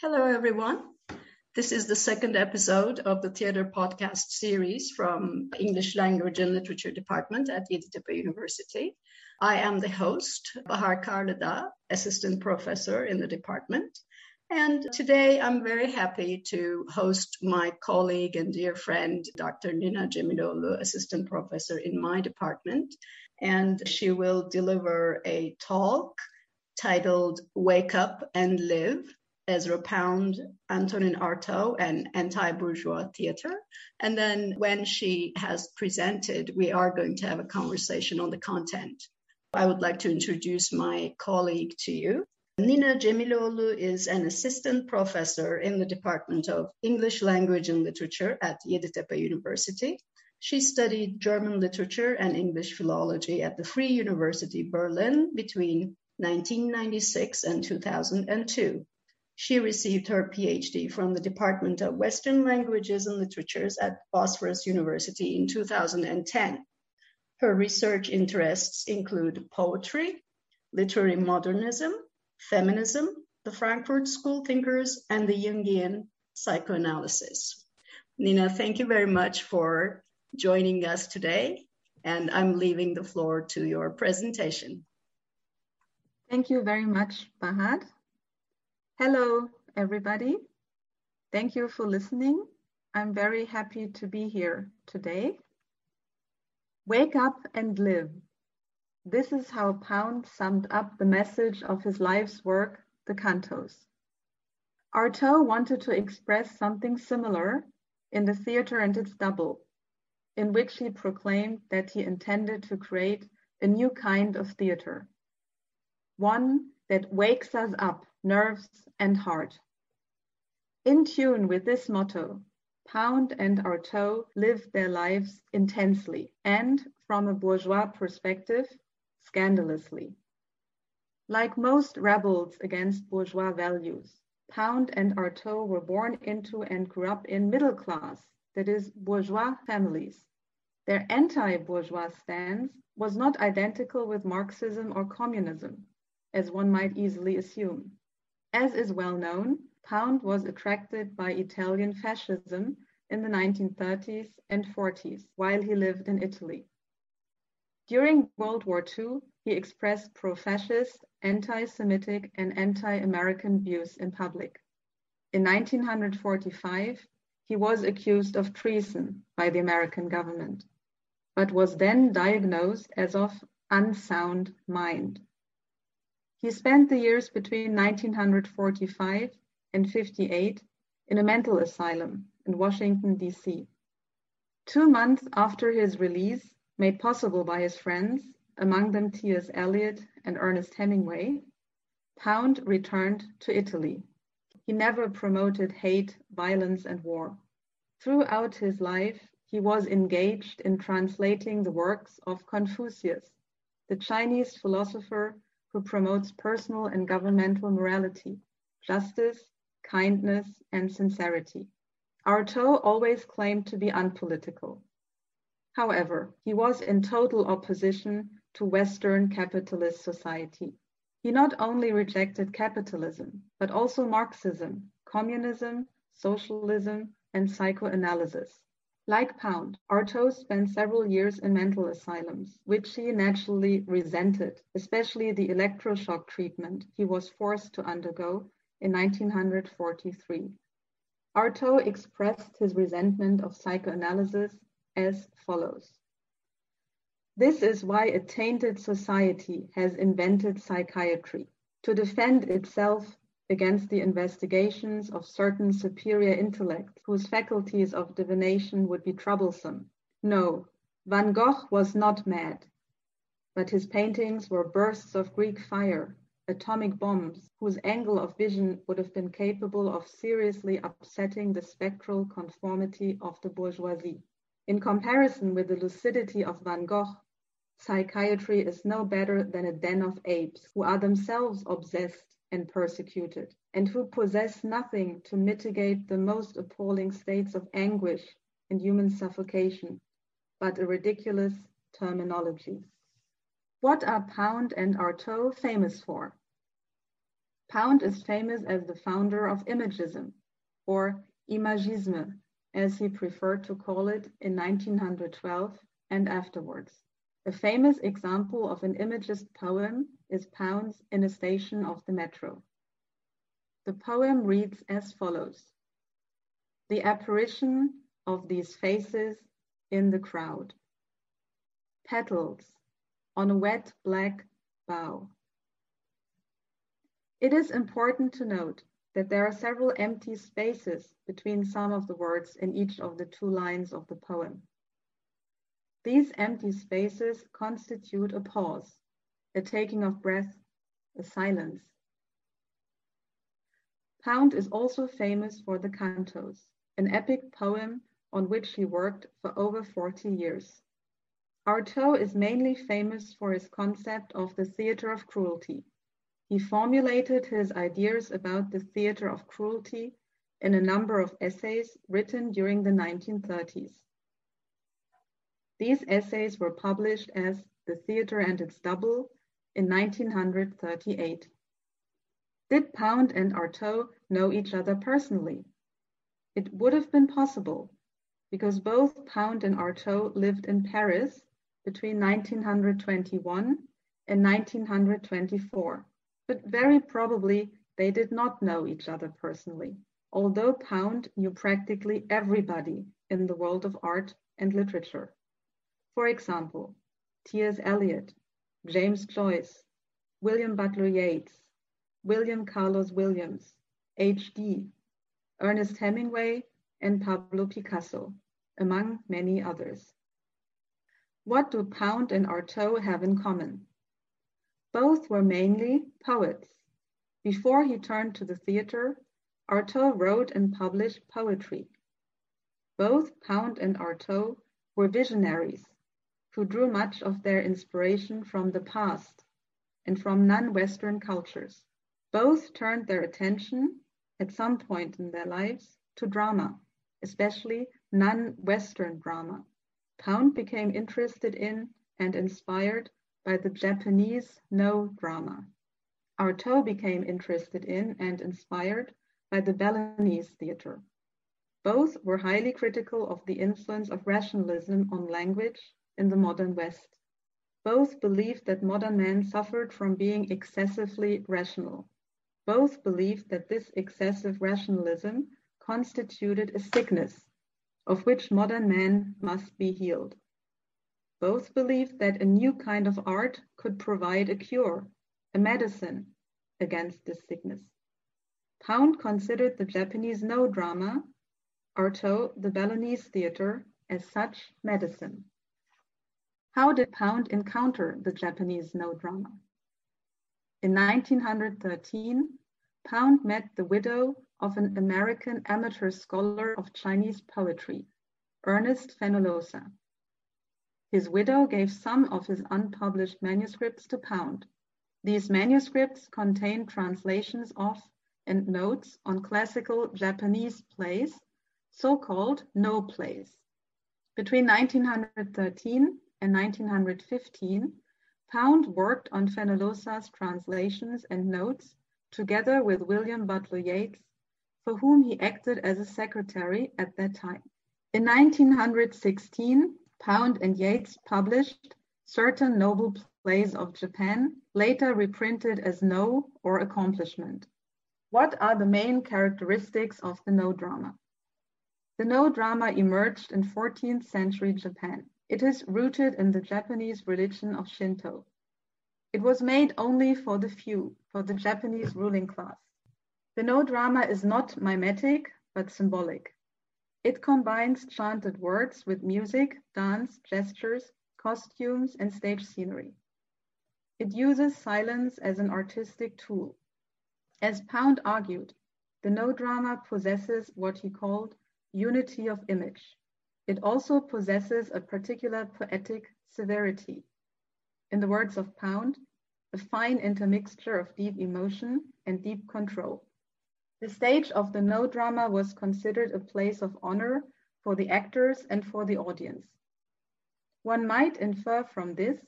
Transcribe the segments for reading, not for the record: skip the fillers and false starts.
Hello, everyone. This is the second episode of the theater podcast series from English Language and Literature Department at Yeditepe University. I am the host, Bahar Karlada, assistant professor in the department. And today I'm very happy to host my colleague and dear friend, Dr. Nina Cemiloglu, assistant professor in my department. And she will deliver a talk titled Wake Up and Live, Ezra Pound, Antonin Artaud, and Anti-Bourgeois Theater. And then when she has presented, we are going to have a conversation on the content. I would like to introduce my colleague to you. Nina Cemiloglu is an assistant professor in the Department of English Language and Literature at Yeditepe University. She studied German literature and English philology at the Free University Berlin between 1996 and 2002. She received her PhD from the Department of Western Languages and Literatures at Bosphorus University in 2010. Her research interests include poetry, literary modernism, feminism, the Frankfurt School thinkers, and the Jungian psychoanalysis. Nina, thank you very much for joining us today, and I'm leaving the floor to your presentation. Thank you very much, Bahar. Hello, everybody. Thank you for listening. I'm very happy to be here today. Wake up and live. This is how Pound summed up the message of his life's work, The Cantos. Artaud wanted to express something similar in The Theater and its Double, in which he proclaimed that he intended to create a new kind of theater, one that wakes us up, nerves and heart. In tune with this motto, Pound and Artaud lived their lives intensely and, from a bourgeois perspective, scandalously. Like most rebels against bourgeois values, Pound and Artaud were born into and grew up in middle class, that is, bourgeois families. Their anti-bourgeois stance was not identical with Marxism or communism, as one might easily assume. As is well known, Pound was attracted by Italian fascism in the 1930s and 40s while he lived in Italy. During World War II, he expressed pro-fascist, anti-Semitic, and anti-American views in public. In 1945, he was accused of treason by the American government, but was then diagnosed as of unsound mind. He spent the years between 1945 and 58 in a mental asylum in Washington, D.C. 2 months after his release, made possible by his friends, among them T.S. Eliot and Ernest Hemingway, Pound returned to Italy. He never promoted hate, violence, and war. Throughout his life, he was engaged in translating the works of Confucius, the Chinese philosopher who promotes personal and governmental morality, justice, kindness, and sincerity. Artaud always claimed to be unpolitical. However, he was in total opposition to Western capitalist society. He not only rejected capitalism, but also Marxism, communism, socialism, and psychoanalysis. Like Pound, Artaud spent several years in mental asylums, which he naturally resented, especially the electroshock treatment he was forced to undergo in 1943. Artaud expressed his resentment of psychoanalysis as follows. This is why a tainted society has invented psychiatry, to defend itself against the investigations of certain superior intellects whose faculties of divination would be troublesome. No, Van Gogh was not mad, but his paintings were bursts of Greek fire, atomic bombs, whose angle of vision would have been capable of seriously upsetting the spectral conformity of the bourgeoisie. In comparison with the lucidity of Van Gogh, psychiatry is no better than a den of apes who are themselves obsessed and persecuted, and who possess nothing to mitigate the most appalling states of anguish and human suffocation, but a ridiculous terminology. What are Pound and Artaud famous for? Pound is famous as the founder of imagism, or imagisme, as he preferred to call it in 1912 and afterwards. A famous example of an imagist poem is Pound's In a Station of the Metro. The poem reads as follows. The apparition of these faces in the crowd. Petals on a wet black bough. It is important to note that there are several empty spaces between some of the words in each of the two lines of the poem. These empty spaces constitute a pause, a taking of breath, a silence. Pound is also famous for The Cantos, an epic poem on which he worked for over 40 years. Artaud is mainly famous for his concept of the theater of cruelty. He formulated his ideas about the theater of cruelty in a number of essays written during the 1930s. These essays were published as The Theater and its Double in 1938. Did Pound and Artaud know each other personally? It would have been possible, because both Pound and Artaud lived in Paris between 1921 and 1924, but very probably they did not know each other personally, although Pound knew practically everybody in the world of art and literature. For example, T.S. Eliot, James Joyce, William Butler Yeats, William Carlos Williams, H.D., Ernest Hemingway, and Pablo Picasso, among many others. What do Pound and Artaud have in common? Both were mainly poets. Before he turned to the theater, Artaud wrote and published poetry. Both Pound and Artaud were visionaries who drew much of their inspiration from the past and from non-Western cultures. Both turned their attention, at some point in their lives, to drama, especially non-Western drama. Pound became interested in and inspired by the Japanese Noh drama. Artaud became interested in and inspired by the Balinese theater. Both were highly critical of the influence of rationalism on language in the modern West. Both believed that modern man suffered from being excessively rational. Both believed that this excessive rationalism constituted a sickness of which modern man must be healed. Both believed that a new kind of art could provide a cure, a medicine against this sickness. Pound considered the Japanese Noh drama, Artaud the Balinese theater, as such medicine. How did Pound encounter the Japanese Noh drama? In 1913, Pound met the widow of an American amateur scholar of Chinese poetry, Ernest Fenollosa. His widow gave some of his unpublished manuscripts to Pound. These manuscripts contained translations of and notes on classical Japanese plays, so-called Noh plays. Between 1913 and 1915, Pound worked on Fenollosa's translations and notes together with William Butler Yeats, for whom he acted as a secretary at that time. In 1916, Pound and Yeats published certain Noble Plays of Japan, later reprinted as Noh or Accomplishment. What are the main characteristics of the Noh drama? The Noh drama emerged in 14th century Japan. It is rooted in the Japanese religion of Shinto. It was made only for the few, for the Japanese ruling class. The Noh drama is not mimetic, but symbolic. It combines chanted words with music, dance, gestures, costumes, and stage scenery. It uses silence as an artistic tool. As Pound argued, the Noh drama possesses what he called unity of image. It also possesses a particular poetic severity. In the words of Pound, a fine intermixture of deep emotion and deep control. The stage of the Noh drama was considered a place of honor for the actors and for the audience. One might infer from this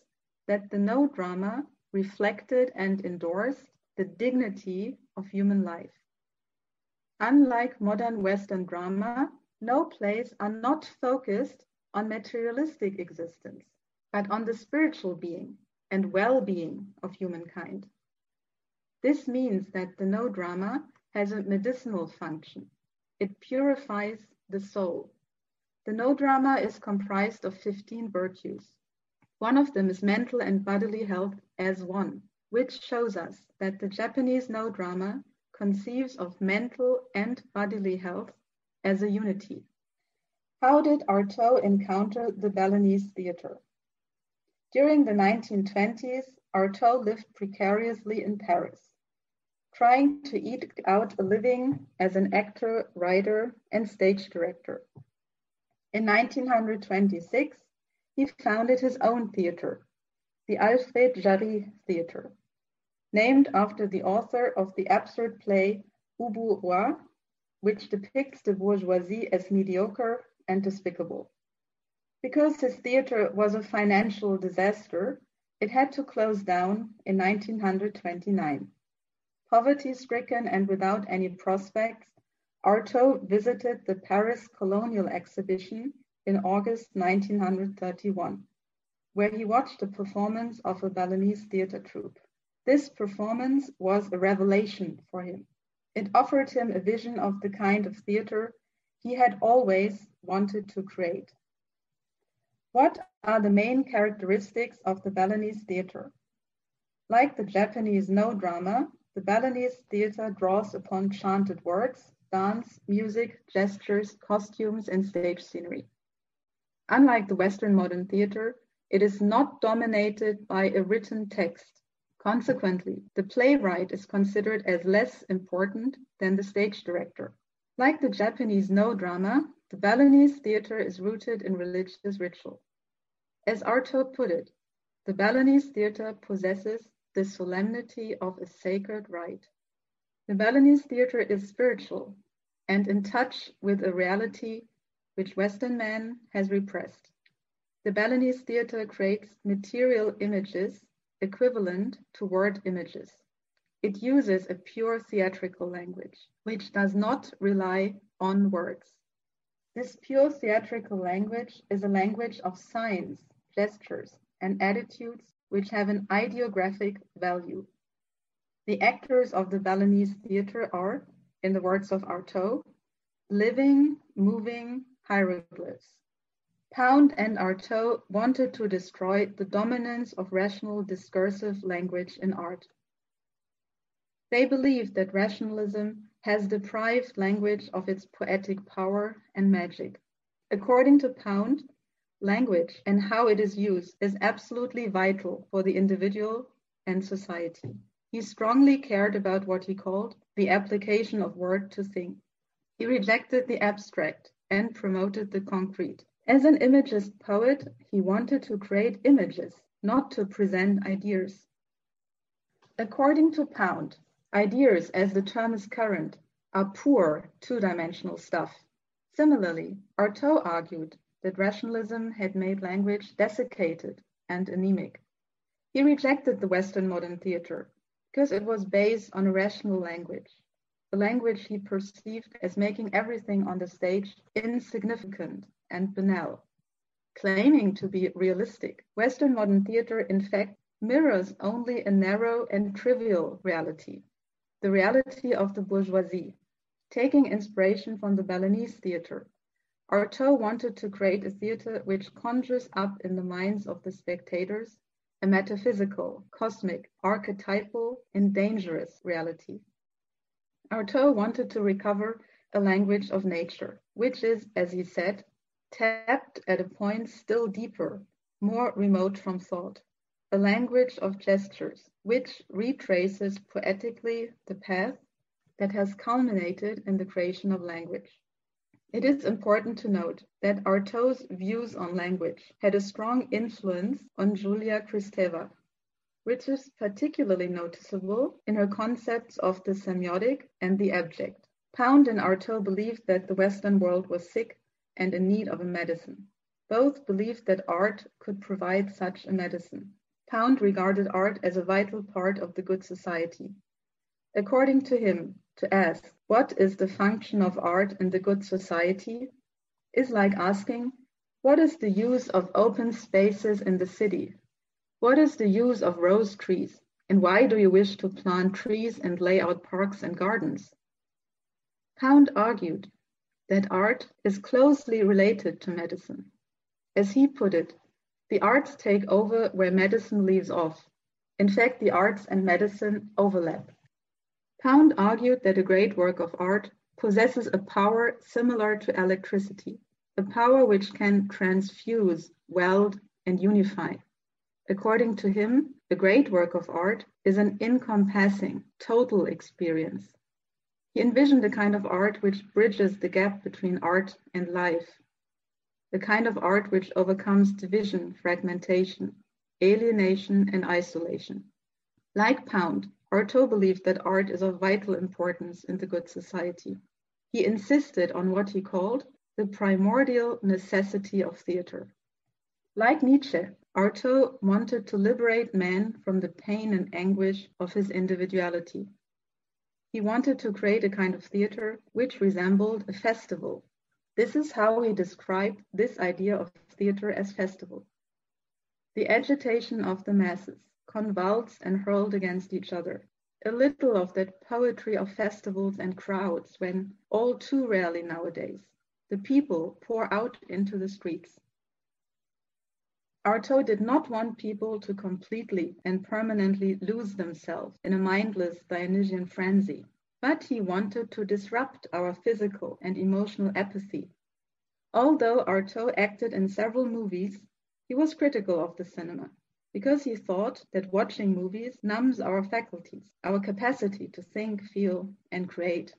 that the Noh drama reflected and endorsed the dignity of human life. Unlike modern Western drama, no plays are not focused on materialistic existence, but on the spiritual being and well-being of humankind. This means that the No drama has a medicinal function. It purifies the soul. The No drama is comprised of 15 virtues. One of them is mental and bodily health as one, which shows us that the Japanese No drama conceives of mental and bodily health as a unity. How did Artaud encounter the Balinese theater? During the 1920s, Artaud lived precariously in Paris, trying to eke out a living as an actor, writer, and stage director. In 1926, he founded his own theater, the Alfred Jarry Theater, named after the author of the absurd play Ubu Roi, which depicts the bourgeoisie as mediocre and despicable. Because his theater was a financial disaster, it had to close down in 1929. Poverty-stricken and without any prospects, Artaud visited the Paris Colonial Exhibition in August 1931, where he watched a performance of a Balinese theater troupe. This performance was a revelation for him. It offered him a vision of the kind of theater he had always wanted to create. What are the main characteristics of the Balinese theater? Like the Japanese No drama, the Balinese theater draws upon chanted works, dance, music, gestures, costumes, and stage scenery. Unlike the Western modern theater, it is not dominated by a written text. Consequently, the playwright is considered as less important than the stage director. Like the Japanese No drama, the Balinese theater is rooted in religious ritual. As Artaud put it, the Balinese theater possesses the solemnity of a sacred rite. The Balinese theater is spiritual and in touch with a reality which Western man has repressed. The Balinese theater creates material images equivalent to word images. It uses a pure theatrical language, which does not rely on words. This pure theatrical language is a language of signs, gestures, and attitudes which have an ideographic value. The actors of the Balinese theater are, in the words of Artaud, living, moving hieroglyphs. Pound and Artaud wanted to destroy the dominance of rational discursive language in art. They believed that rationalism has deprived language of its poetic power and magic. According to Pound, language and how it is used is absolutely vital for the individual and society. He strongly cared about what he called the application of word to thing. He rejected the abstract and promoted the concrete. As an imagist poet, he wanted to create images, not to present ideas. According to Pound, ideas, as the term is current, are poor two-dimensional stuff. Similarly, Artaud argued that rationalism had made language desiccated and anemic. He rejected the Western modern theater because it was based on a rational language, a language he perceived as making everything on the stage insignificant and banal. Claiming to be realistic, Western modern theater, in fact, mirrors only a narrow and trivial reality, the reality of the bourgeoisie. Taking inspiration from the Balinese theater, Artaud wanted to create a theater which conjures up in the minds of the spectators a metaphysical, cosmic, archetypal, and dangerous reality. Artaud wanted to recover a language of nature, which is, as he said, tapped at a point still deeper, more remote from thought, a language of gestures, which retraces poetically the path that has culminated in the creation of language. It is important to note that Artaud's views on language had a strong influence on Julia Kristeva, which is particularly noticeable in her concepts of the semiotic and the abject. Pound and Artaud believed that the Western world was sick and in need of a medicine. Both believed that art could provide such a medicine. Pound regarded art as a vital part of the good society, According to him, to ask, what is the function of art in the good society, is like asking, what is the use of open spaces in the city? What is the use of rose trees? And why do you wish to plant trees and lay out parks and gardens? Pound argued that art is closely related to medicine. As he put it, the arts take over where medicine leaves off. In fact, the arts and medicine overlap. Pound argued that a great work of art possesses a power similar to electricity, a power which can transfuse, weld, and unify. According to him, a great work of art is an encompassing, total experience. He envisioned a kind of art which bridges the gap between art and life, the kind of art which overcomes division, fragmentation, alienation, and isolation. Like Pound, Artaud believed that art is of vital importance in the good society. He insisted on what he called the primordial necessity of theater. Like Nietzsche, Artaud wanted to liberate man from the pain and anguish of his individuality. He wanted to create a kind of theater which resembled a festival. This is how he described this idea of theater as festival. The agitation of the masses, convulsed and hurled against each other. A little of that poetry of festivals and crowds when, all too rarely nowadays, the people pour out into the streets. Artaud did not want people to completely and permanently lose themselves in a mindless Dionysian frenzy, but he wanted to disrupt our physical and emotional apathy. Although Artaud acted in several movies, he was critical of the cinema because he thought that watching movies numbs our faculties, our capacity to think, feel, and create.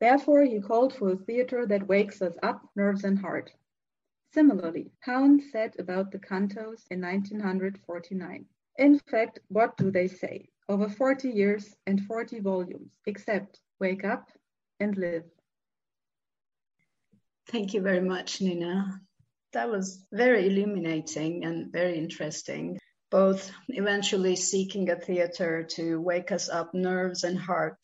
Therefore, he called for a theater that wakes us up, nerves and heart. Similarly, Pound said about the Cantos in 1949. In fact, what do they say? Over 40 years and 40 volumes, except Wake Up and Live. Thank you very much, Nina. That was very illuminating and very interesting, both eventually seeking a theater to wake us up, nerves and heart,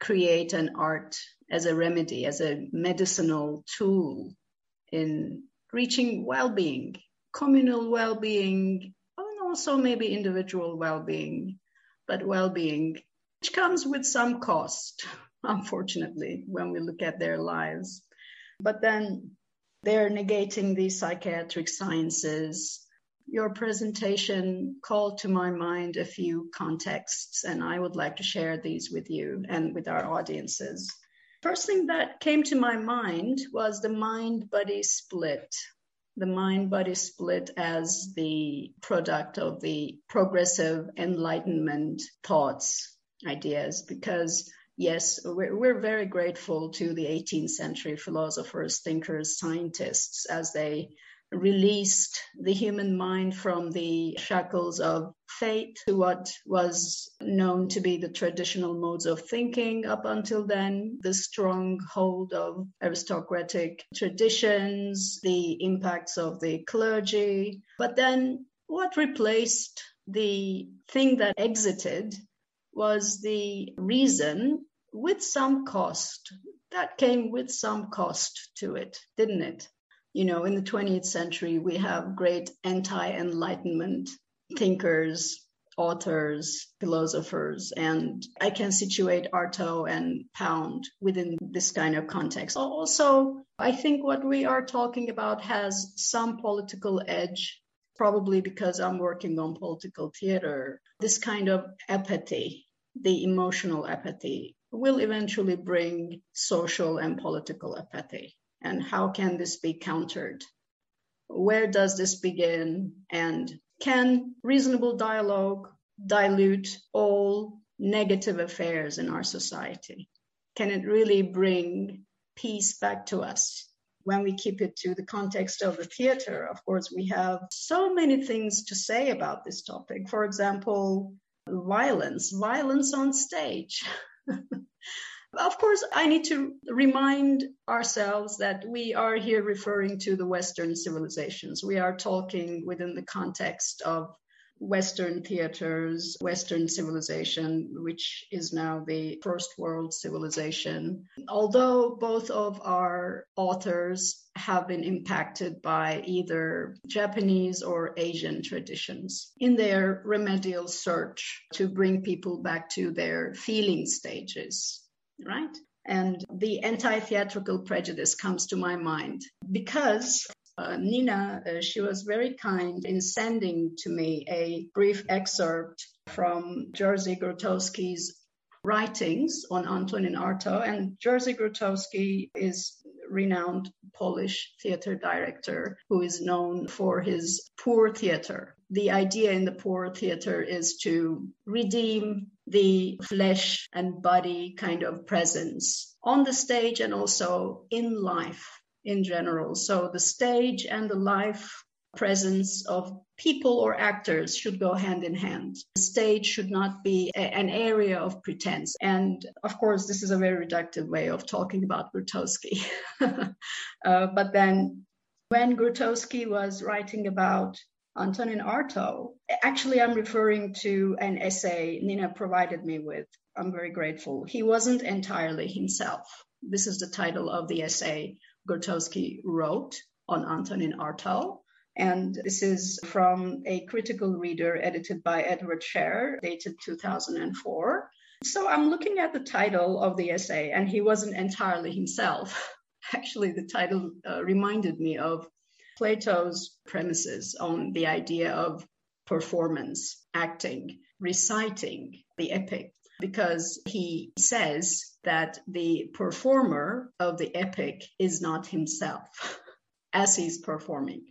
create an art as a remedy, as a medicinal tool, in reaching well-being, communal well-being, and also maybe individual well-being, but well-being, which comes with some cost, unfortunately, when we look at their lives. But then they're negating the psychiatric sciences. Your presentation called to my mind a few contexts, and I would like to share these with you and with our audiences. First thing that came to my mind was the mind-body split. The mind-body split as the product of the progressive Enlightenment thoughts, ideas, because yes, we're very grateful to the 18th century philosophers, thinkers, scientists, as they released the human mind from the shackles of fate to what was known to be the traditional modes of thinking up until then, the stronghold of aristocratic traditions, the impacts of the clergy. But then what replaced the thing that exited was the reason with some cost. That came with some cost to it, didn't it? You know, in the 20th century, we have great anti-Enlightenment thinkers, authors, philosophers, and I can situate Artaud and Pound within this kind of context. Also, I think what we are talking about has some political edge, probably because I'm working on political theater. This kind of apathy, the emotional apathy, will eventually bring social and political apathy. And how can this be countered? Where does this begin? And can reasonable dialogue dilute all negative affairs in our society? Can it really bring peace back to us? When we keep it to the context of the theater, of course, we have so many things to say about this topic. For example, violence on stage. Of course, I need to remind ourselves that we are here referring to the Western civilizations. We are talking within the context of Western theaters, Western civilization, which is now the first world civilization. Although both of our authors have been impacted by either Japanese or Asian traditions in their remedial search to bring people back to their feeling stages, right? And the anti-theatrical prejudice comes to my mind because Nina, she was very kind in sending to me a brief excerpt from Jerzy Grotowski's writings on Antonin Artaud. And Jerzy Grotowski is renowned Polish theater director who is known for his poor theater. The idea in the poor theater is to redeem the flesh and body kind of presence on the stage and also in life in general. So the stage and the life presence of people or actors should go hand in hand. The stage should not be an area of pretense. And of course, this is a very reductive way of talking about Grotowski. But then when Grotowski was writing about Antonin Artaud, actually I'm referring to an essay Nina provided me with. I'm very grateful. He wasn't entirely himself. This is the title of the essay Grotowski wrote on Antonin Artaud. And this is from A Critical Reader, edited by Edward Scher, dated 2004. So I'm looking at the title of the essay, and he wasn't entirely himself. Actually, the title reminded me of Plato's premises on the idea of performance, acting, reciting the epic, because he says that the performer of the epic is not himself as he's performing.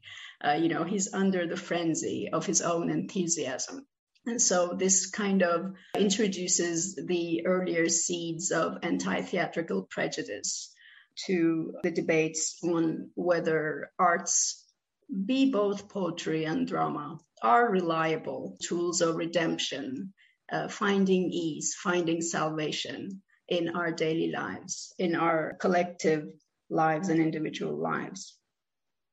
He's under the frenzy of his own enthusiasm. And so this kind of introduces the earlier seeds of anti-theatrical prejudice to the debates on whether arts, be both poetry and drama, are reliable tools of redemption, finding ease, finding salvation in our daily lives, in our collective lives and individual lives.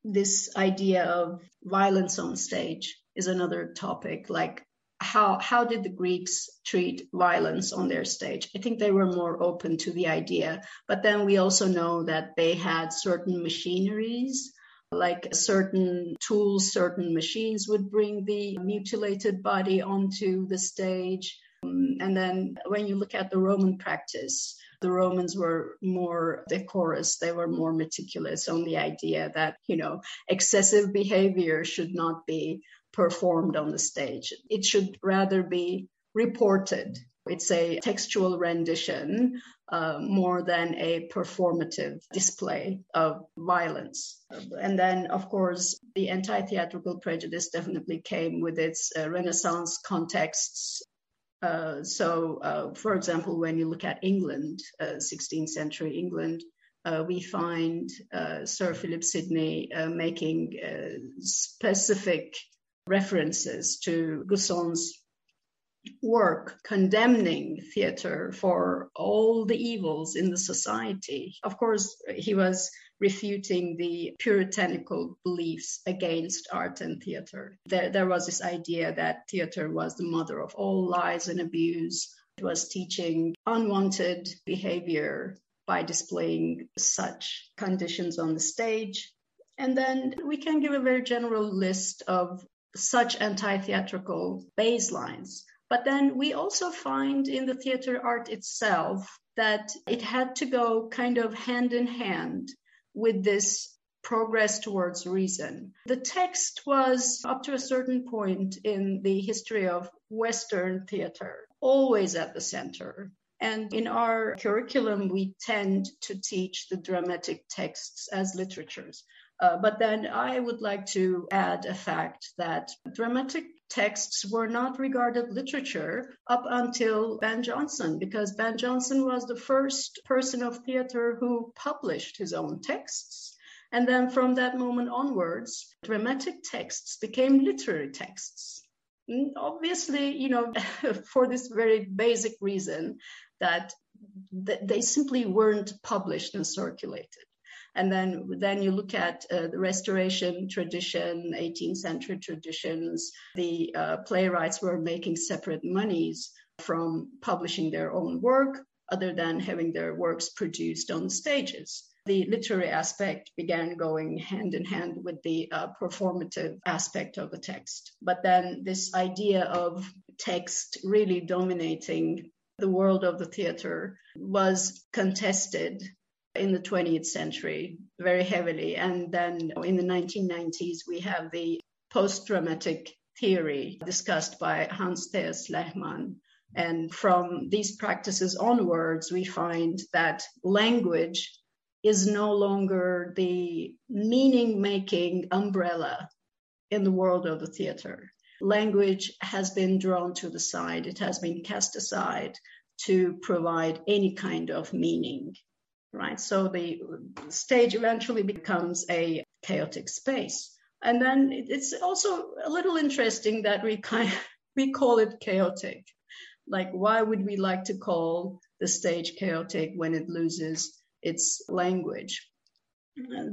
This idea of violence on stage is another topic, like how did the Greeks treat violence on their stage? I think they were more open to the idea, but then we also know that they had certain machineries, like certain tools, certain machines would bring the mutilated body onto the stage. And then when you look at the Roman practice, the Romans were more decorous, they were more meticulous on the idea that, excessive behavior should not be performed on the stage. It should rather be reported. It's a textual rendition more than a performative display of violence. And then, of course, the anti-theatrical prejudice definitely came with its Renaissance contexts. For example, when you look at England, 16th century England, we find Sir Philip Sidney making specific references to Guson's work, condemning theatre for all the evils in the society. Of course, he was refuting the puritanical beliefs against art and theatre. There was this idea that theatre was the mother of all lies and abuse. It was teaching unwanted behavior by displaying such conditions on the stage. And then we can give a very general list of such anti-theatrical baselines. But then we also find in the theatre art itself that it had to go kind of hand in hand with this progress towards reason. The text was, up to a certain point in the history of Western theatre, always at the center. And in our curriculum, we tend to teach the dramatic texts as literatures. But then I would like to add a fact that dramatic texts were not regarded literature up until Ben Jonson, because Ben Jonson was the first person of theater who published his own texts. And then from that moment onwards, dramatic texts became literary texts. And obviously, for this very basic reason that they simply weren't published and circulated. And then you look at the Restoration tradition, 18th century traditions. The playwrights were making separate monies from publishing their own work, other than having their works produced on stages. The literary aspect began going hand in hand with the performative aspect of the text. But then this idea of text really dominating the world of the theater was contested in the 20th century very heavily. And then in the 1990s, we have the post-dramatic theory discussed by Hans T.S. Lehmann. And from these practices onwards, we find that language is no longer the meaning-making umbrella in the world of the theater. Language has been drawn to the side. It has been cast aside to provide any kind of meaning, right? So the stage eventually becomes a chaotic space. And then it's also a little interesting that we call it chaotic. Like, why would we like to call the stage chaotic when it loses its language?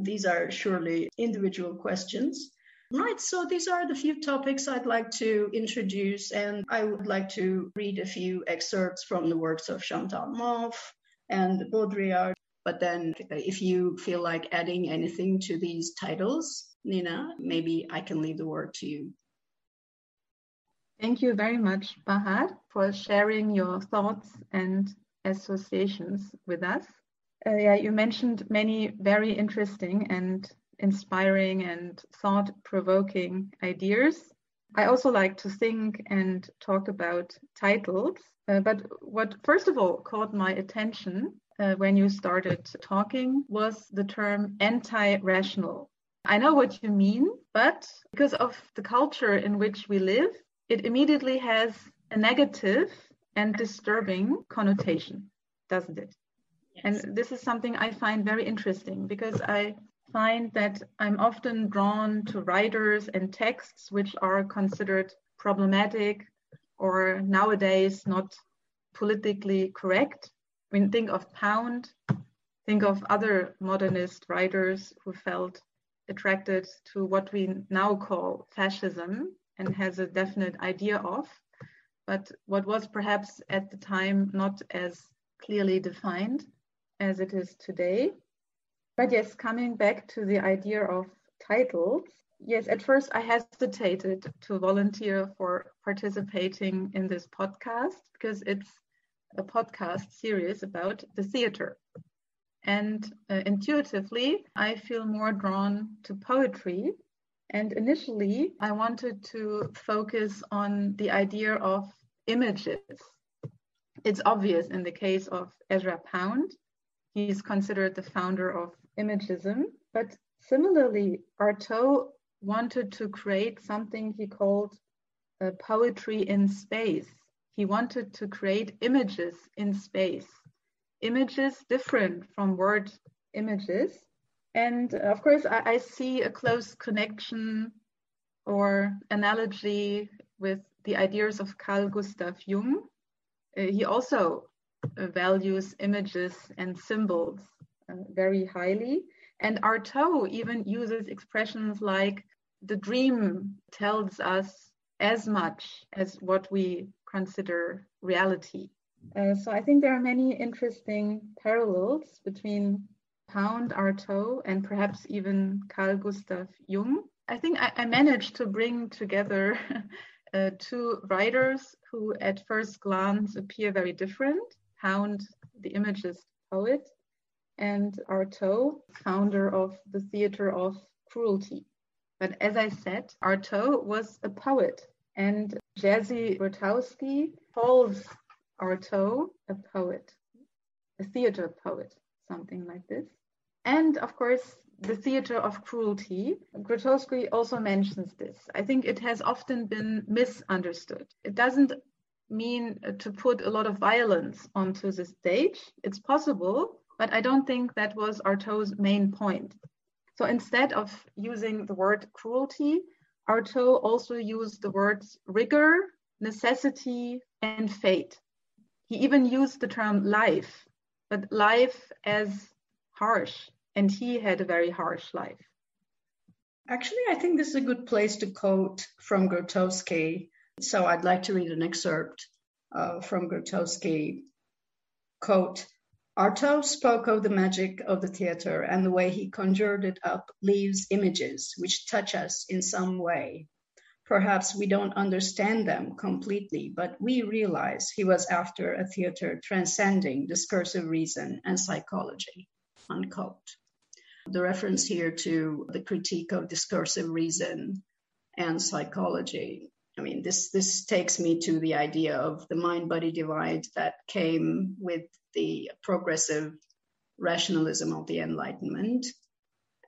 These are surely individual questions. Right, so these are the few topics I'd like to introduce, and I would like to read a few excerpts from the works of Chantal Mouffe and Baudrillard. But then if you feel like adding anything to these titles, Nina, maybe I can leave the word to you. Thank you very much, Bahar, for sharing your thoughts and associations with us. You mentioned many very interesting and inspiring and thought-provoking ideas. I also like to think and talk about titles, but what first of all caught my attention when you started talking was the term anti-rational. I know what you mean, but because of the culture in which we live, it immediately has a negative and disturbing connotation, doesn't it? Yes. And this is something I find very interesting, because I find that I'm often drawn to writers and texts which are considered problematic or nowadays not politically correct. I mean, think of Pound, think of other modernist writers who felt attracted to what we now call fascism and has a definite idea of, but what was perhaps at the time not as clearly defined as it is today. But yes, coming back to the idea of titles, yes, at first I hesitated to volunteer for participating in this podcast because it's a podcast series about the theater. And intuitively, I feel more drawn to poetry. And initially, I wanted to focus on the idea of images. It's obvious in the case of Ezra Pound, he's considered the founder of imagism. But similarly, Artaud wanted to create something he called poetry in space. He wanted to create images in space, images different from word images. And of course, I see a close connection or analogy with the ideas of Carl Gustav Jung. He also values images and symbols very highly. And Artaud even uses expressions like the dream tells us as much as what we consider reality. So I think there are many interesting parallels between Pound, Artaud, and perhaps even Carl Gustav Jung. I think I managed to bring together two writers who at first glance appear very different. Pound, the imagist poet, and Artaud, founder of the Theatre of Cruelty. But as I said, Artaud was a poet, and Jerzy Grotowski calls Artaud a poet, a theatre poet, something like this. And of course, the Theater of Cruelty, Grotowski also mentions this. I think it has often been misunderstood. It doesn't mean to put a lot of violence onto the stage. It's possible, but I don't think that was Artaud's main point. So instead of using the word cruelty, Artaud also used the words rigor, necessity, and fate. He even used the term life, but life as harsh and he had a very harsh life. Actually, I think this is a good place to quote from Grotowski. So I'd like to read an excerpt from Grotowski. Quote, Artaud spoke of the magic of the theater and the way he conjured it up leaves images which touch us in some way. Perhaps we don't understand them completely, but we realize he was after a theater transcending discursive reason and psychology, unquote. The reference here to the critique of discursive reason and psychology. I mean, this takes me to the idea of the mind-body divide that came with the progressive rationalism of the Enlightenment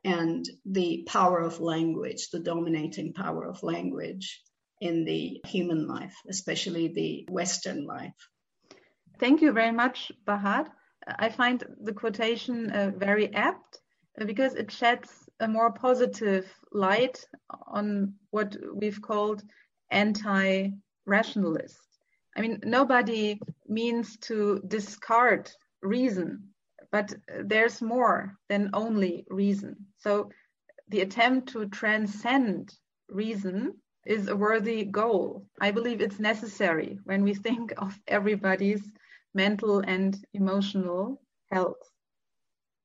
and the power of language, the dominating power of language in the human life, especially the Western life. Thank you very much, Bahar. I find the quotation very apt, because it sheds a more positive light on what we've called anti-rationalist. I mean, nobody means to discard reason, but there's more than only reason. So the attempt to transcend reason is a worthy goal. I believe it's necessary when we think of everybody's mental and emotional health.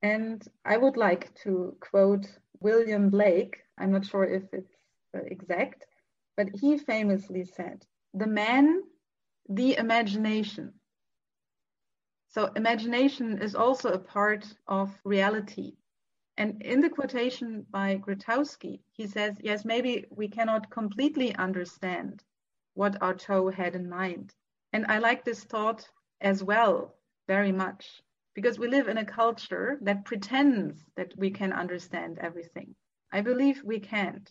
And I would like to quote William Blake. I'm not sure if it's exact, but he famously said, "The man, the imagination." So imagination is also a part of reality. And in the quotation by Grotowski, he says, yes, maybe we cannot completely understand what Artaud had in mind. And I like this thought as well very much, because we live in a culture that pretends that we can understand everything. I believe we can't.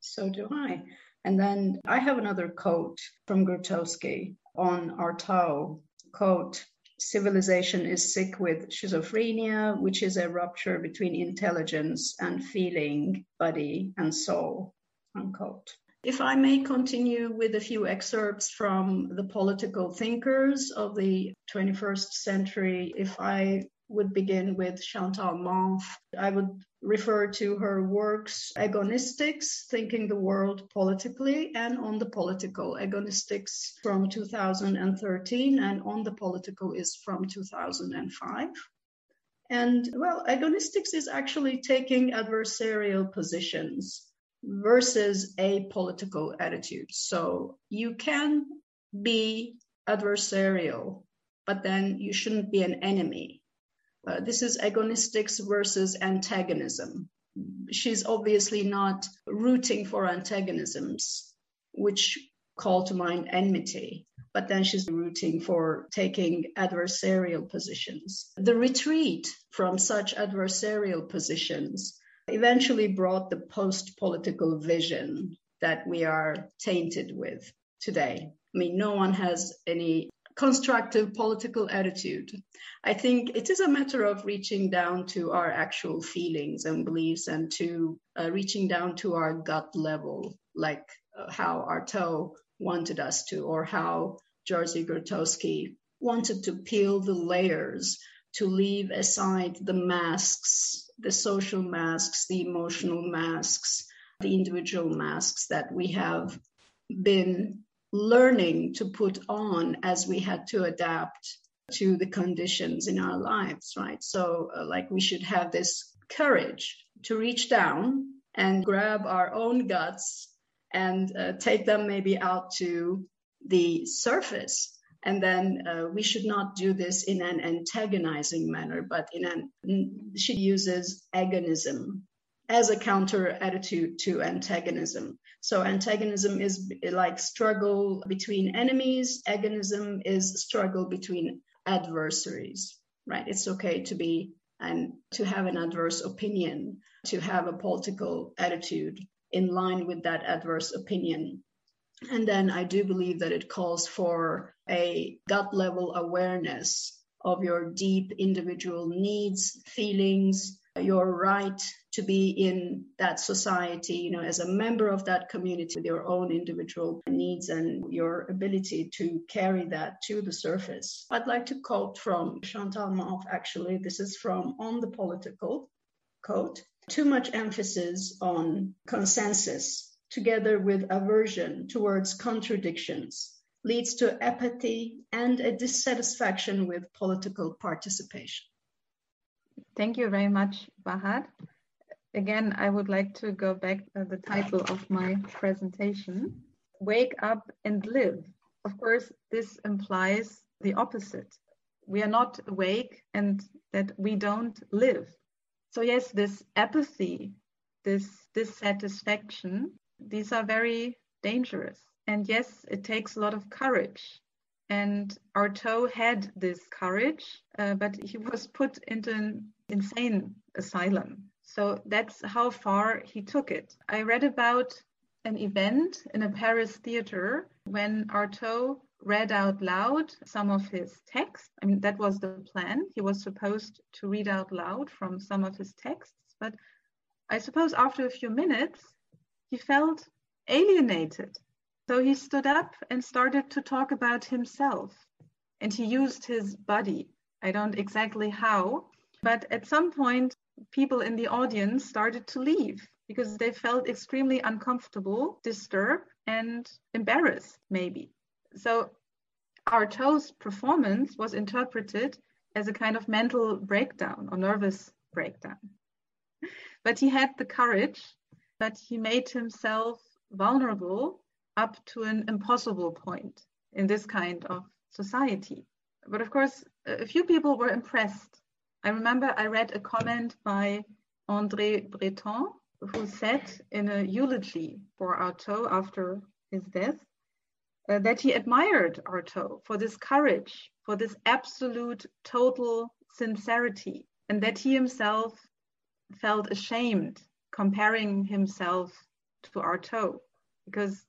So do I. And then I have another quote from Grotowski on Artaud, quote, civilization is sick with schizophrenia, which is a rupture between intelligence and feeling, body and soul, unquote. If I may continue with a few excerpts from the political thinkers of the 21st century, if I would begin with Chantal Mouffe, I would refer to her works Agonistics, Thinking the World Politically, and On the Political. Agonistics from 2013 and On the Political is from 2005. And, well, Agonistics is actually taking adversarial positions versus apolitical attitudes. So you can be adversarial, but then you shouldn't be an enemy. This is agonistics versus antagonism. She's obviously not rooting for antagonisms, which call to mind enmity, but then she's rooting for taking adversarial positions. The retreat from such adversarial positions eventually brought the post-political vision that we are tainted with today. I mean, no one has any constructive political attitude. I think it is a matter of reaching down to our actual feelings and beliefs and to reaching down to our gut level, like how Artaud wanted us to, or how Jerzy Grotowski wanted to peel the layers, to leave aside the masks, the social masks, the emotional masks, the individual masks that we have been learning to put on as we had to adapt to the conditions in our lives, right? So like we should have this courage to reach down and grab our own guts and take them maybe out to the surface. And then we should not do this in an antagonizing manner, but she uses agonism as a counter attitude to antagonism. So antagonism is like struggle between enemies. Agonism is struggle between adversaries, right? It's okay to be and to have an adverse opinion, to have a political attitude in line with that adverse opinion. And then I do believe that it calls for a gut level awareness of your deep individual needs, feelings, your right to be in that society, you know, as a member of that community with your own individual needs and your ability to carry that to the surface. I'd like to quote from Chantal Mouffe, actually. This is from On the Political. quote, too much emphasis on consensus, together with aversion towards contradictions, leads to apathy and a dissatisfaction with political participation. Thank you very much, Bahar. Again, I would like to go back to the title of my presentation, Wake Up and Live. Of course, this implies the opposite. We are not awake and that we don't live. So yes, this apathy, this dissatisfaction, these are very dangerous. And yes, it takes a lot of courage. And Artaud had this courage, but he was put into an insane asylum. So that's how far he took it. I read about an event in a Paris theater when Artaud read out loud some of his texts. I mean, that was the plan. He was supposed to read out loud from some of his texts. But I suppose after a few minutes, he felt alienated. So he stood up and started to talk about himself. And he used his body. I don't exactly how. But at some point, people in the audience started to leave because they felt extremely uncomfortable, disturbed, and embarrassed, maybe. So Artaud's performance was interpreted as a kind of mental breakdown or nervous breakdown. But he had the courage that he made himself vulnerable up to an impossible point in this kind of society. But of course, a few people were impressed. I remember I read a comment by André Breton, who said in a eulogy for Artaud after his death, that he admired Artaud for this courage, for this absolute, total sincerity, and that he himself felt ashamed comparing himself to Artaud, because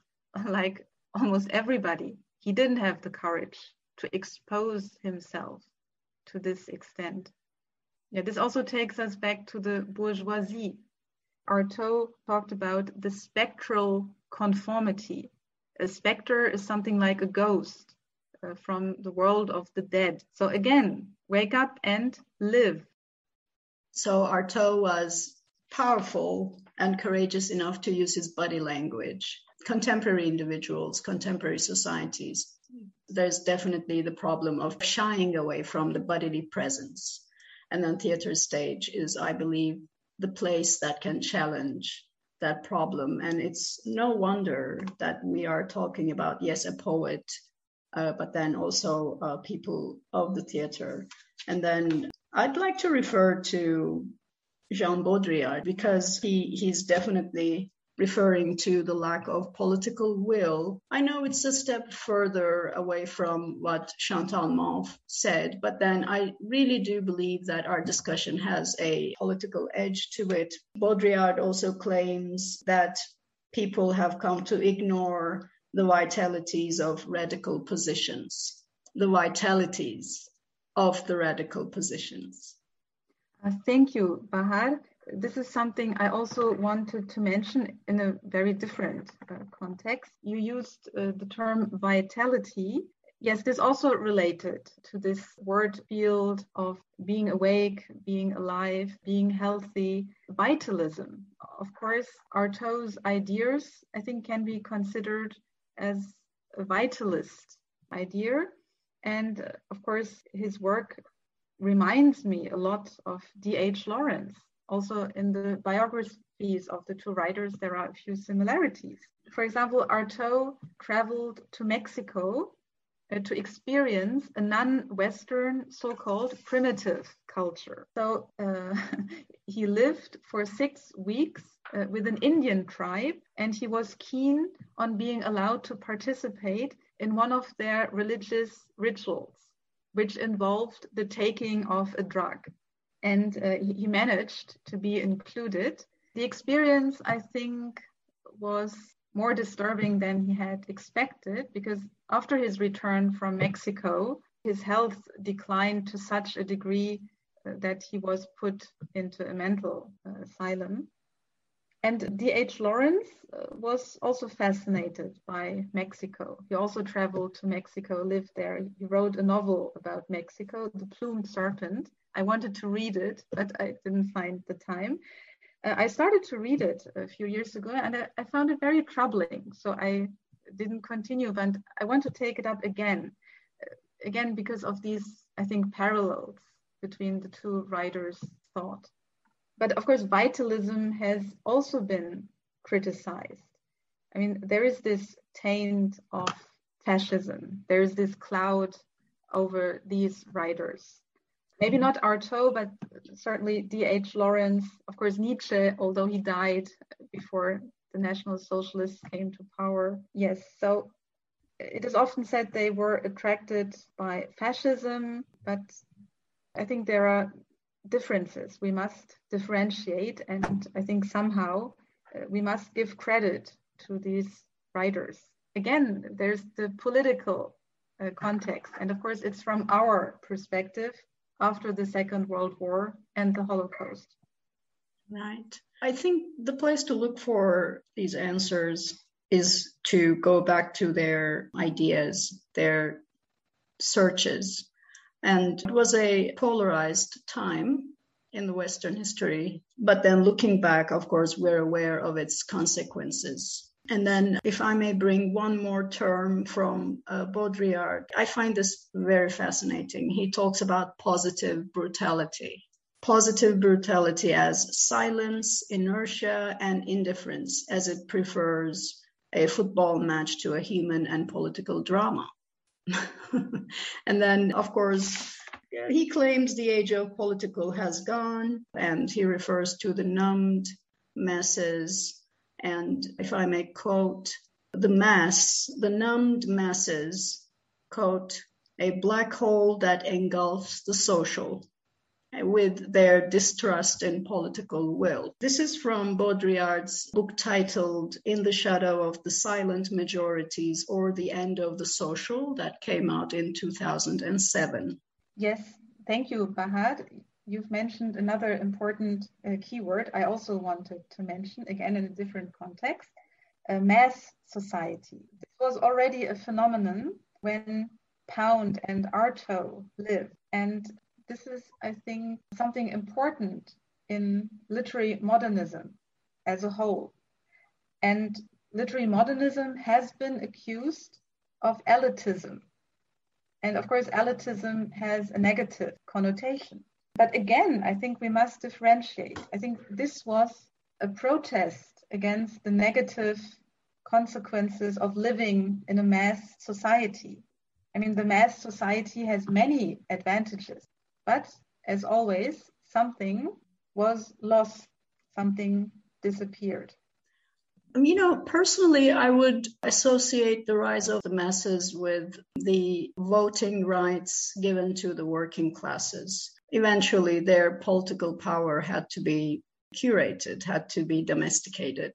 like almost everybody, he didn't have the courage to expose himself to this extent. Yeah, this also takes us back to the bourgeoisie. Artaud talked about the spectral conformity. A specter is something like a ghost from the world of the dead. So again, wake up and live. So Artaud was powerful and courageous enough to use his body language. Contemporary individuals, contemporary societies, there's definitely the problem of shying away from the bodily presence. And then theater stage is, I believe, the place that can challenge that problem. And it's no wonder that we are talking about, yes, a poet, but then also people of the theater. And then I'd like to refer to Jean Baudrillard, because he's definitely referring to the lack of political will. I know it's a step further away from what Chantal Mouffe said, but then I really do believe that our discussion has a political edge to it. Baudrillard also claims that people have come to ignore the vitalities of radical positions, Thank you, Bahar. This is something I also wanted to mention in a very different context. You used the term vitality. Yes, this also related to this word field of being awake, being alive, being healthy, vitalism. Of course, Artaud's ideas, I think, can be considered as a vitalist idea. And of course, his work reminds me a lot of D.H. Lawrence. Also, in the biographies of the two writers, there are a few similarities. For example, Artaud traveled to Mexico to experience a non-Western so-called primitive culture. So he lived for 6 weeks with an Indian tribe, and he was keen on being allowed to participate in one of their religious rituals, which involved the taking of a drug. And he managed to be included. The experience, I think, was more disturbing than he had expected, because after his return from Mexico, his health declined to such a degree that he was put into a mental asylum. And D.H. Lawrence was also fascinated by Mexico. He also traveled to Mexico, lived there. He wrote a novel about Mexico, The Plumed Serpent. I wanted to read it, but I didn't find the time. I started to read it a few years ago, and I found it very troubling. So I didn't continue, but I want to take it up again, because of these, I think, parallels between the two writers' thought. But of course, vitalism has also been criticized. I mean, there is this taint of fascism. There is this cloud over these writers. Maybe not Artaud, but certainly D.H. Lawrence, of course, Nietzsche, although he died before the National Socialists came to power. Yes, so it is often said they were attracted by fascism, but I think there are differences. We must differentiate, and I think somehow we must give credit to these writers. Again, there's the political context, and of course it's from our perspective after the Second World War and the Holocaust. Right. I think the place to look for these answers is to go back to their ideas, their searches. And it was a polarized time in the Western history. But then looking back, of course, we're aware of its consequences. And then if I may bring one more term from Baudrillard, I find this very fascinating. He talks about positive brutality as silence, inertia, and indifference, as it prefers a football match to a human and political drama. And then, of course, he claims the age of political has gone, and he refers to the numbed masses. And if I may quote, the numbed masses, quote, a black hole that engulfs the social with their distrust in political will. This is from Baudrillard's book titled In the Shadow of the Silent Majorities or The End of the Social that came out in 2007. Yes, thank you, Bahar. You've mentioned another important keyword I also wanted to mention, again in a different context, mass society. This was already a phenomenon when Pound and Artaud lived, and this is, I think, something important in literary modernism as a whole. And literary modernism has been accused of elitism. And of course, elitism has a negative connotation. But again, I think we must differentiate. I think this was a protest against the negative consequences of living in a mass society. I mean, the mass society has many advantages. But as always, something was lost, something disappeared. You know, personally, I would associate the rise of the masses with the voting rights given to the working classes. Eventually, their political power had to be curated, had to be domesticated.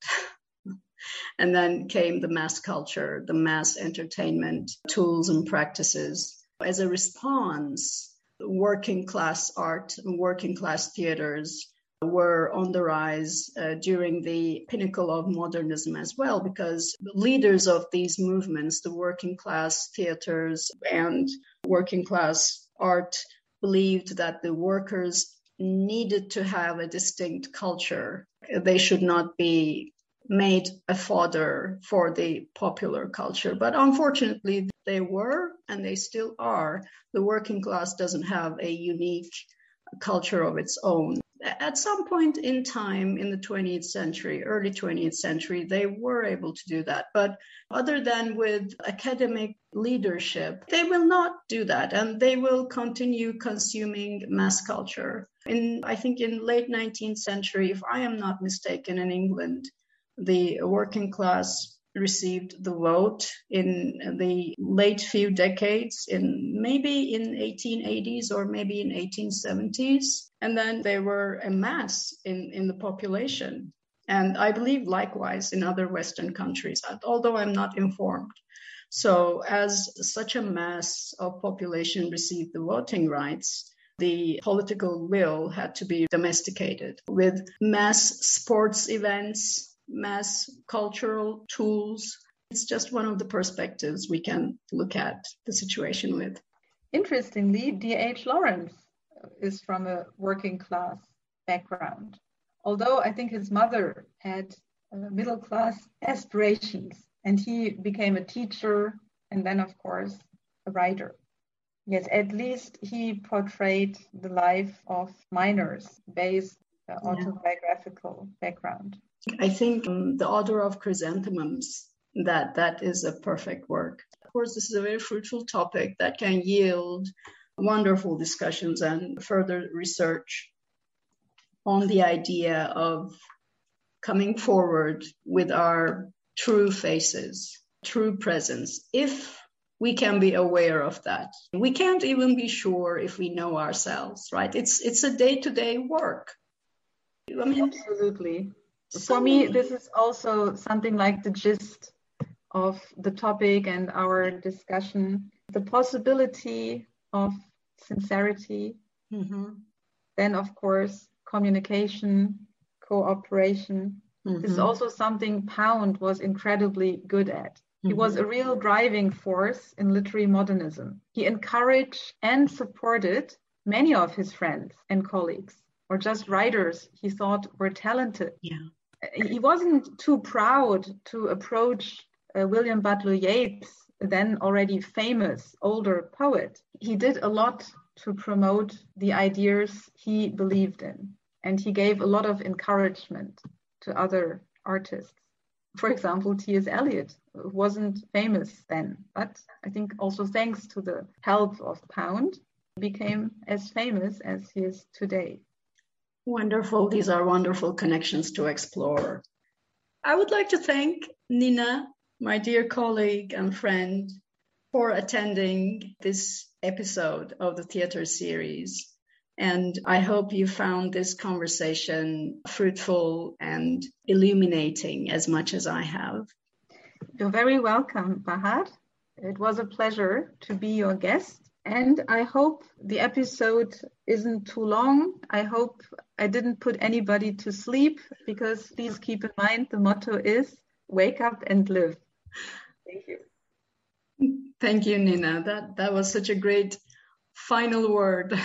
And then came the mass culture, the mass entertainment tools and practices as a response. Working class art, working class theaters were on the rise during the pinnacle of modernism as well, because the leaders of these movements, the working class theaters and working class art, believed that the workers needed to have a distinct culture. They should not be made a fodder for the popular culture. But unfortunately, they were, and they still are. The working class doesn't have a unique culture of its own. At some point in time in the 20th century, early 20th century, they were able to do that. But other than with academic leadership, they will not do that, and they will continue consuming mass culture. I think in late 19th century, if I am not mistaken, in England, the working class received the vote in the late few decades, maybe in 1880s or maybe in 1870s. And then they were a mass in the population. And I believe likewise in other Western countries, although I'm not informed. So as such a mass of population received the voting rights, the political will had to be domesticated with mass sports events, mass cultural tools. It's just one of the perspectives we can look at the situation with. Interestingly, D.H. Lawrence is from a working class background, although I think his mother had middle class aspirations, and he became a teacher and then, of course, a writer. Yes, at least he portrayed the life of miners based on autobiographical background. I think The Odor of Chrysanthemums, that is a perfect work. Of course, this is a very fruitful topic that can yield wonderful discussions and further research on the idea of coming forward with our true faces, true presence, if we can be aware of that. We can't even be sure if we know ourselves, right? It's a day-to-day work. I mean, absolutely. For me, this is also something like the gist of the topic and our discussion, the possibility of sincerity, then, of course, communication, cooperation. This is also something Pound was incredibly good at. He was a real driving force in literary modernism. He encouraged and supported many of his friends and colleagues, or just writers he thought were talented. Yeah. He wasn't too proud to approach William Butler Yeats, then already famous older poet. He did a lot to promote the ideas he believed in, and he gave a lot of encouragement to other artists. For example, T.S. Eliot wasn't famous then, but I think also thanks to the help of Pound, he became as famous as he is today. Wonderful. These are wonderful connections to explore. I would like to thank Nina, my dear colleague and friend, for attending this episode of the theater series. And I hope you found this conversation fruitful and illuminating as much as I have. You're very welcome, Bahar. It was a pleasure to be your guest. And I hope the episode isn't too long. I hope I didn't put anybody to sleep, because please keep in mind the motto is wake up and live. Thank you. Thank you, Nina. That was such a great final word.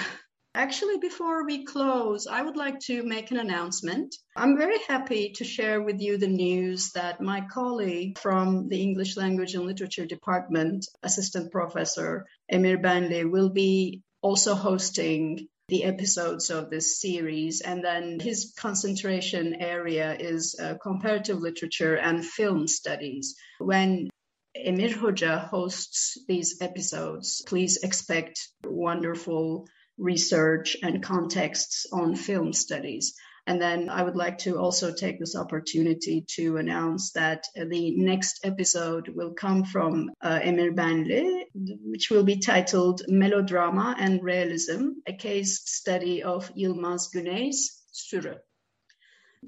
Actually, before we close, I would like to make an announcement. I'm very happy to share with you the news that my colleague from the English Language and Literature Department, Assistant Professor Emir Banli, will be also hosting the episodes of this series. And then his concentration area is comparative literature and film studies. When Emir Hoca hosts these episodes, please expect wonderful research and contexts on film studies. And then I would like to also take this opportunity to announce that the next episode will come from Emir Banli, which will be titled Melodrama and Realism, a case study of Yilmaz Güney's Sürü.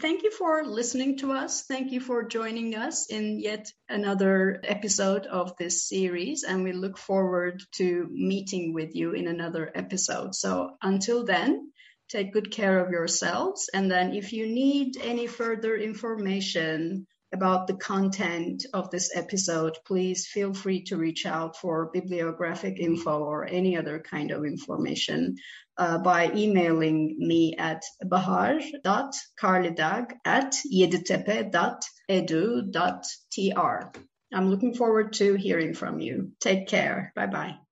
Thank you for listening to us. Thank you for joining us in yet another episode of this series. And we look forward to meeting with you in another episode. So until then, take good care of yourselves. And then if you need any further information about the content of this episode, please feel free to reach out for bibliographic info or any other kind of information by emailing me at bahar.karladag@yeditepe.edu.tr. I'm looking forward to hearing from you. Take care. Bye-bye.